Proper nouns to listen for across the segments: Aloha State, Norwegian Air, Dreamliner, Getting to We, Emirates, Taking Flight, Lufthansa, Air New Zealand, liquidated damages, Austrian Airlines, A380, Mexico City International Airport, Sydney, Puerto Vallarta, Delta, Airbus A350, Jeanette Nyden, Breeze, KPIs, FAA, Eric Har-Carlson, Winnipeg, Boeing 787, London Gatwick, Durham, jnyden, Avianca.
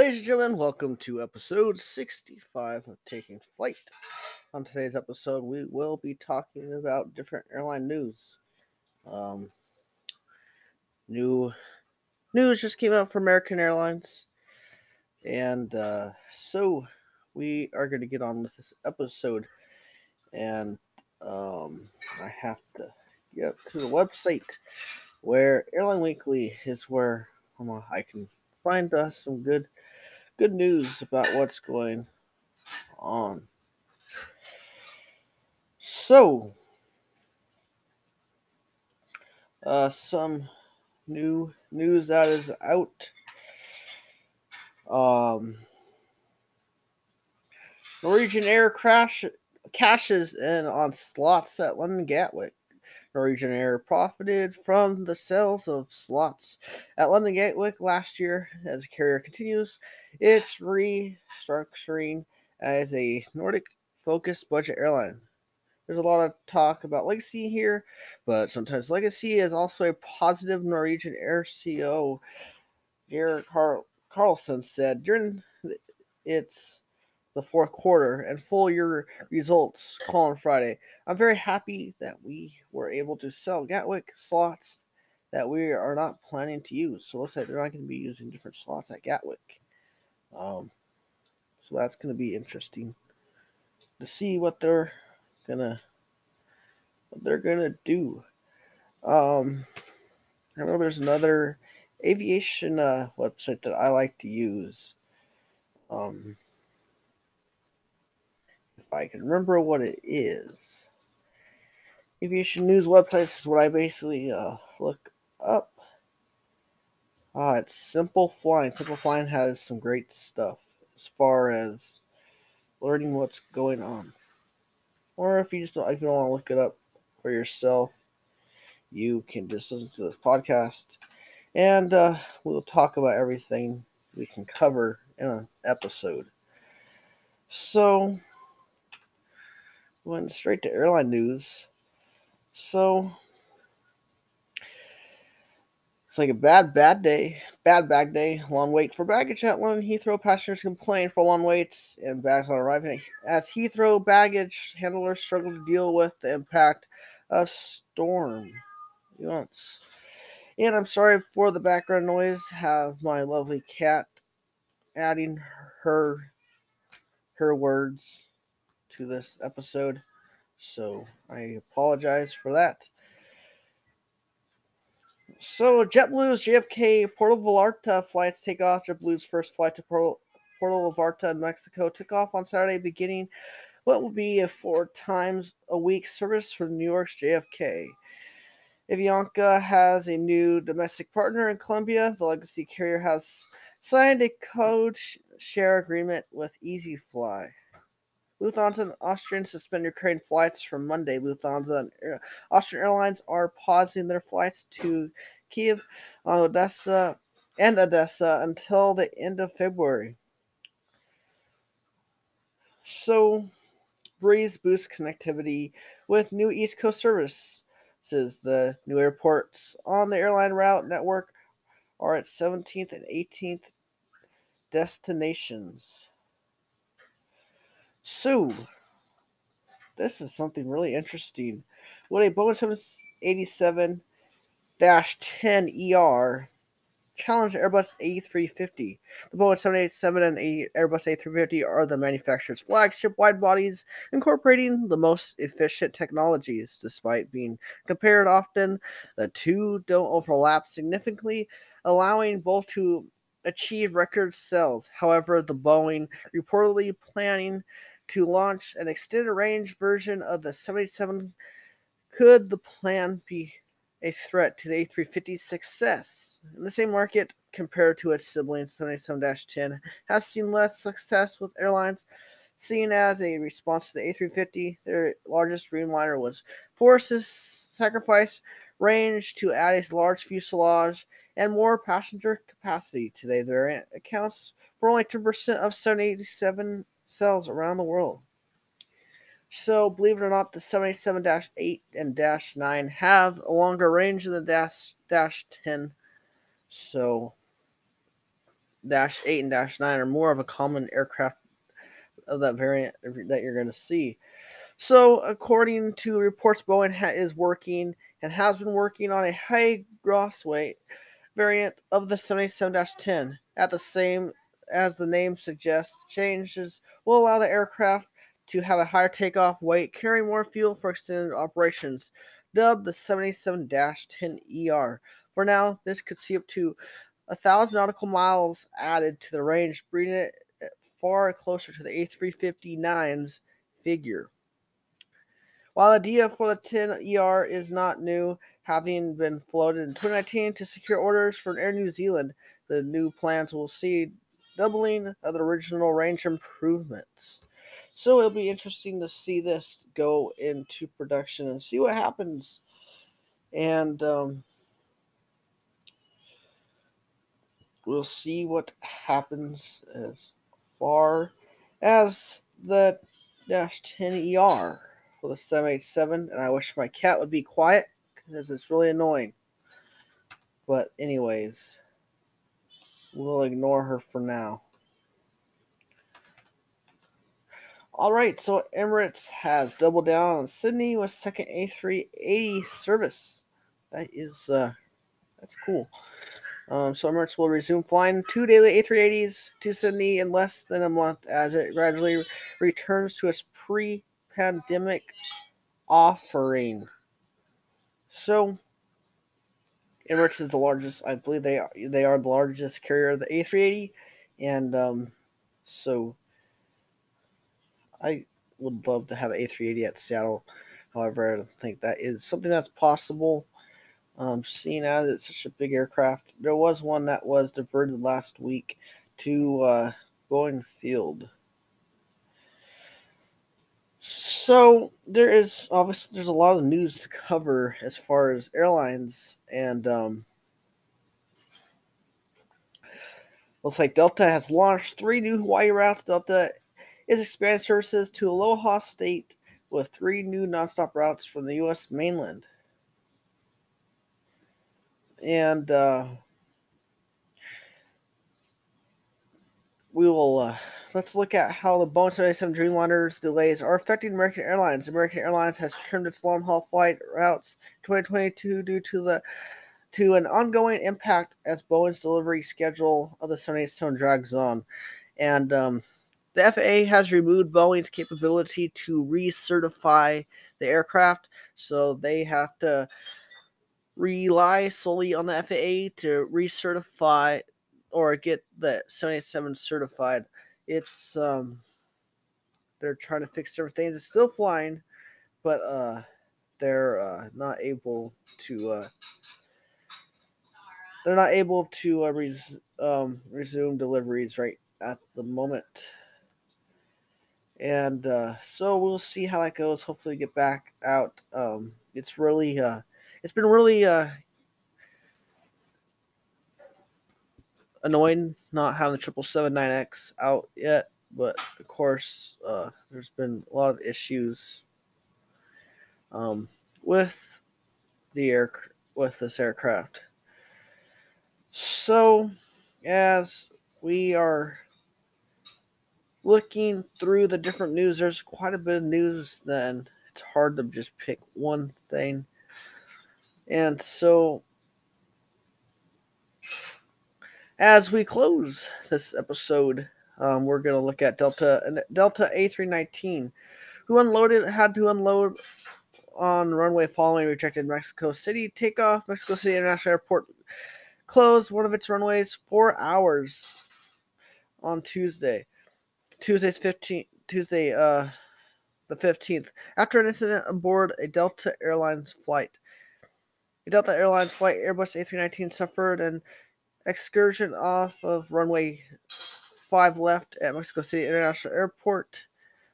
Ladies and gentlemen, welcome to episode 65 of Taking Flight. On today's episode, we will be talking about different airline news. New news just came out for American Airlines. And so we are going to get on with this episode. And I have to get to the website where Airline Weekly is where I can find us some good news about what's going on. So, some new news that is out. Norwegian Air cashes in on slots at London Gatwick. Norwegian Air profited from the sales of slots at London Gatwick last year as the carrier continues its restructuring as a Nordic-focused budget airline. There's a lot of talk about legacy here, but sometimes legacy is also a positive. Norwegian Air CEO Eric Har-Carlson said during the fourth quarter and full year results call on Friday, "I'm very happy that we were able to sell Gatwick slots that we are not planning to use." So it looks like they're not going to be using different slots at Gatwick. So that's going to be interesting to see what they're gonna do. I know there's another aviation website that I like to use. If I can remember what it is. Aviation news websites is what I basically look up. It's Simple Flying. Simple Flying has some great stuff as far as learning what's going on. Or if you don't want to look it up for yourself, you can just listen to this podcast, and we'll talk about everything we can cover in an episode. So, went straight to airline news. So, it's like a bad bag day, long wait for baggage at London Heathrow. Passengers complain for long waits and bags not arriving as Heathrow baggage handlers struggle to deal with the impact of storm events. And I'm sorry for the background noise. Have my lovely cat adding her words to this episode, so I apologize for that. So, JetBlue's JFK Puerto Vallarta flights take off. JetBlue's first flight to Puerto Vallarta in Mexico took off on Saturday, beginning what will be a 4 times a week service from New York's JFK. Avianca has a new domestic partner in Colombia. The legacy carrier has signed a code share agreement with EasyFly. Lufthansa and Austrian suspend Ukraine flights from Monday. Lufthansa and Austrian Airlines are pausing their flights to Kiev on Odessa until the end of February. So, Breeze boosts connectivity with new East Coast services. The new airports on the airline route network are at 17th and 18th destinations. So, this is something really interesting. When a Boeing 787-10ER challenged Airbus A350, the Boeing 787 and Airbus A350 are the manufacturer's flagship wide bodies, incorporating the most efficient technologies. Despite being compared often, the two don't overlap significantly, allowing both to achieve record sales. However, the Boeing reportedly planning to launch an extended range version of the 787. Could the plan be a threat to the A350's success? In the same market, compared to its sibling, 787-10 has seen less success with airlines. Seen as a response to the A350, their largest Dreamliner was forced to sacrifice range to add a large fuselage and more passenger capacity. Today, there accounts for only 2% of 787 sales around the world. So, believe it or not, the 787-8 and -9 have a longer range than the -10. So, Dash 8 and Dash 9 are more of a common aircraft of that variant that you're going to see. So, according to reports, Boeing is working and has been working on a high gross weight variant of the 787-10. At the same as the name suggests, changes will allow the aircraft to have a higher takeoff weight, carrying more fuel for extended operations, dubbed the 787-10ER. For now, this could see up to 1,000 nautical miles added to the range, bringing it far closer to the A350-9's figure. While the idea for the 10ER is not new, having been floated in 2019 to secure orders from Air New Zealand, the new plans will see doubling of the original range improvements. So it'll be interesting to see this go into production and see what happens. And we'll see what happens as far as the Dash 10ER for the 787. And I wish my cat would be quiet because it's really annoying. But anyways, we'll ignore her for now. All right, so Emirates has doubled down on Sydney with second A380 service. That is, that's cool. So Emirates will resume flying 2 daily A380s to Sydney in less than a month as it gradually returns to its pre-pandemic offering. So Emirates is the largest, I believe they are the largest carrier of the A380, and so I would love to have an A380 at Seattle. However, I don't think that is something that's possible, seeing as it's such a big aircraft. There was one that was diverted last week to Boeing Field. So there is obviously there's a lot of news to cover as far as airlines, and looks like Delta has launched 3 new Hawaii routes. Delta is expanding services to Aloha State with 3 new nonstop routes from the U.S. mainland. And we will let's look at how the Boeing 787 Dreamliner's delays are affecting American Airlines. American Airlines has trimmed its long-haul flight routes in 2022 due to an ongoing impact as Boeing's delivery schedule of the 787 drags on, and the FAA has removed Boeing's capability to recertify the aircraft, so they have to rely solely on the FAA to recertify or get the 787 certified. It's they're trying to fix different things. It's still flying, but they're not able to resume deliveries right at the moment. And so we'll see how that goes. Hopefully get back out. It's really, it's been really annoying not having the 777-9X out yet. But of course, there's been a lot of issues with this aircraft. So as we are looking through the different news, there's quite a bit of news, then it's hard to just pick one thing. And so, as we close this episode, we're going to look at Delta A319, who had to unload on runway following rejected Mexico City takeoff. Mexico City International Airport closed one of its runways 4 hours on Tuesday. Tuesday the 15th, after an incident aboard a Delta Airlines flight. Airbus A319 suffered an excursion off of runway 5 left at Mexico City International Airport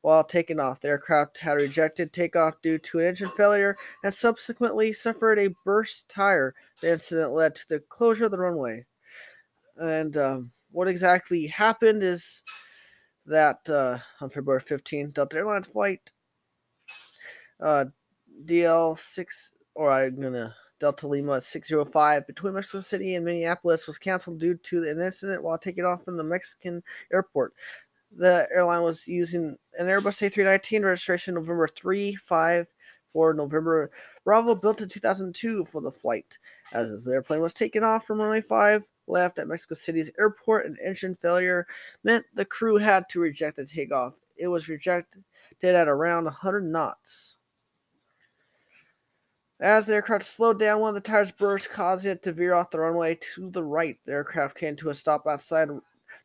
while taking off. The aircraft had rejected takeoff due to an engine failure and subsequently suffered a burst tire. The incident led to the closure of the runway. And what exactly happened is that on February 15th, Delta Airlines flight DL6, or I'm gonna Delta Lima 605 between Mexico City and Minneapolis was canceled due to an incident while taking off from the Mexican airport. The airline was using an Airbus A319 registration November 3-5 for November Bravo, built in 2002 for the flight. As the airplane was taken off from runway 5 left at Mexico City's airport, an engine failure meant the crew had to reject the takeoff. It was rejected at around 100 knots. As the aircraft slowed down, one of the tires burst, causing it to veer off the runway to the right. The aircraft came to a stop outside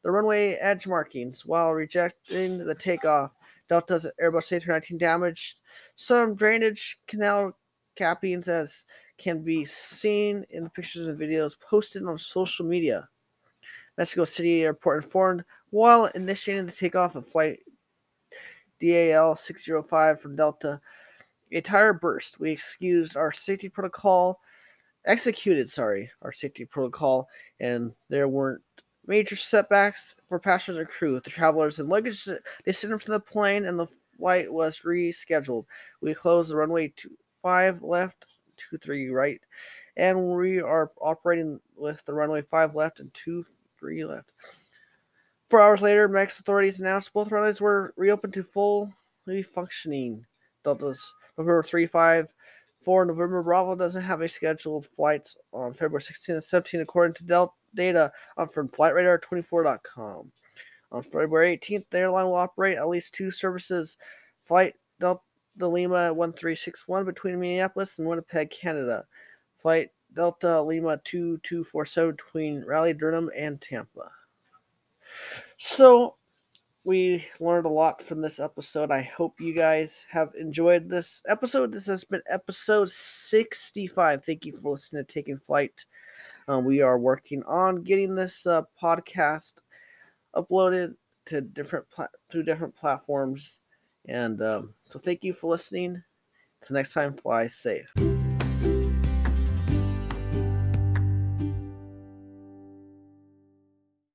the runway edge markings while rejecting the takeoff. Delta's Airbus A319 damaged some drainage canal cappings, as can be seen in the pictures and videos posted on social media. Mexico City Airport informed while initiating the takeoff of flight DAL 605 from Delta, a tire burst. We executed our safety protocol, and there weren't major setbacks for passengers and crew. The travelers and luggage descended from the plane, and the flight was rescheduled. We closed the runway 25 left, 23 right, and we are operating with the runway 5 left and 23 left. 4 hours later, Mex authorities announced both runways were reopened to fully functioning. Delta's November 3-5 for November Bravo doesn't have a scheduled flights on February 16 and 17, according to Delta data from FlightRadar24.com. On February 18th, the airline will operate at least two services. Flight Delta Lima 1361 between Minneapolis and Winnipeg, Canada. Flight Delta Lima 2247 between Raleigh, Durham, and Tampa. So, we learned a lot from this episode. I hope you guys have enjoyed this episode. This has been episode 65. Thank you for listening to Taking Flight. We are working on getting this podcast uploaded to different platforms. And so thank you for listening. Till next time, fly safe.